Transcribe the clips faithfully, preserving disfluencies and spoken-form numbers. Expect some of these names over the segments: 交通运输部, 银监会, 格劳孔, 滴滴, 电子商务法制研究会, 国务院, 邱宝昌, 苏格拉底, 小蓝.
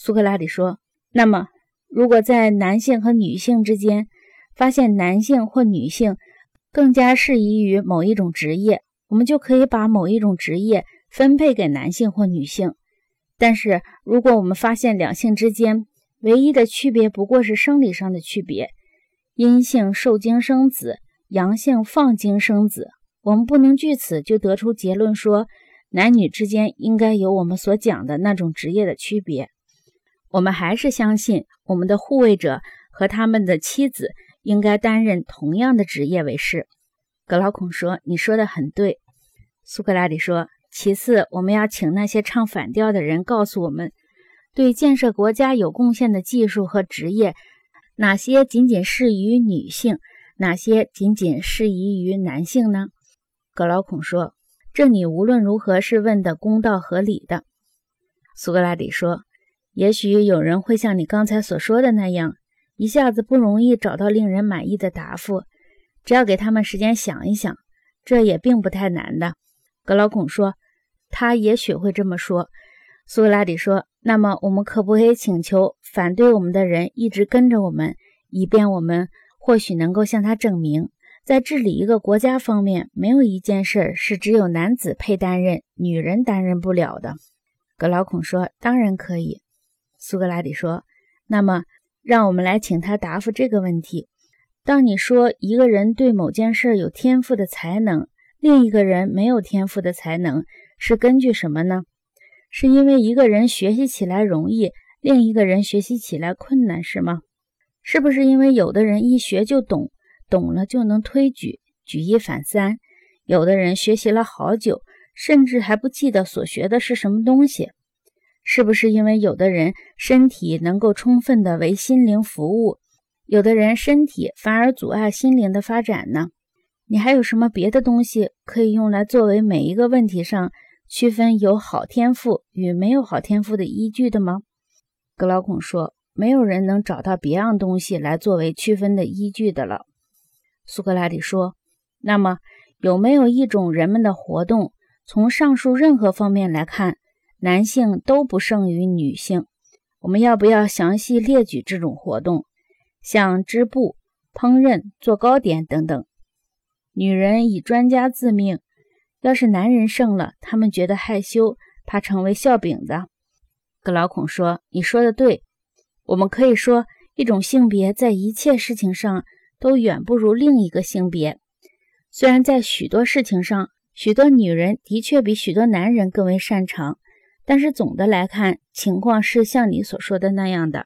苏格拉底说，那么如果在男性和女性之间发现男性或女性更加适宜于某一种职业，我们就可以把某一种职业分配给男性或女性。但是如果我们发现两性之间唯一的区别不过是生理上的区别，阴性受精生子，阳性放精生子，我们不能据此就得出结论说男女之间应该有我们所讲的那种职业的区别。我们还是相信我们的护卫者和他们的妻子应该担任同样的职业为是。格劳孔说，你说的很对。苏格拉底说，其次我们要请那些唱反调的人告诉我们，对建设国家有贡献的技术和职业，哪些仅仅适于女性，哪些仅仅适宜于男性呢？格劳孔说，这你无论如何是问的公道合理的。苏格拉底说，也许有人会像你刚才所说的那样，一下子不容易找到令人满意的答复，只要给他们时间想一想，这也并不太难的。格劳孔说，他也许会这么说。苏格拉底说，那么我们可不可以请求反对我们的人一直跟着我们，以便我们或许能够向他证明，在治理一个国家方面，没有一件事是只有男子配担任，女人担任不了的。格劳孔说，当然可以。苏格拉底说，那么让我们来请他答复这个问题。当你说一个人对某件事有天赋的才能，另一个人没有天赋的才能，是根据什么呢？是因为一个人学习起来容易，另一个人学习起来困难，是吗？是不是因为有的人一学就懂，懂了就能推举，举一反三，有的人学习了好久，甚至还不记得所学的是什么东西？是不是因为有的人身体能够充分的为心灵服务，有的人身体反而阻碍心灵的发展呢？你还有什么别的东西可以用来作为每一个问题上区分有好天赋与没有好天赋的依据的吗？格劳孔说，没有人能找到别样东西来作为区分的依据的了。苏格拉底说，那么有没有一种人们的活动，从上述任何方面来看，男性都不胜于女性？我们要不要详细列举这种活动，像织布、烹饪、做糕点等等？女人以专家自命，要是男人胜了，他们觉得害羞，怕成为笑柄的。格劳孔说，你说的对，我们可以说一种性别在一切事情上都远不如另一个性别。虽然在许多事情上，许多女人的确比许多男人更为擅长，但是总的来看，情况是像你所说的那样的。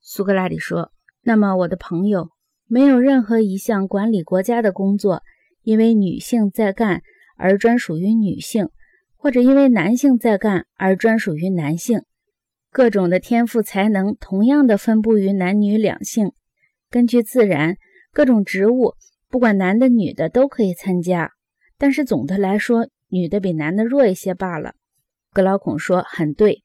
苏格拉底说，那么我的朋友，没有任何一项管理国家的工作，因为女性在干而专属于女性，或者因为男性在干而专属于男性。各种的天赋才能同样的分布于男女两性。根据自然，各种职务，不管男的女的都可以参加，但是总的来说，女的比男的弱一些罢了。格劳孔说，很对。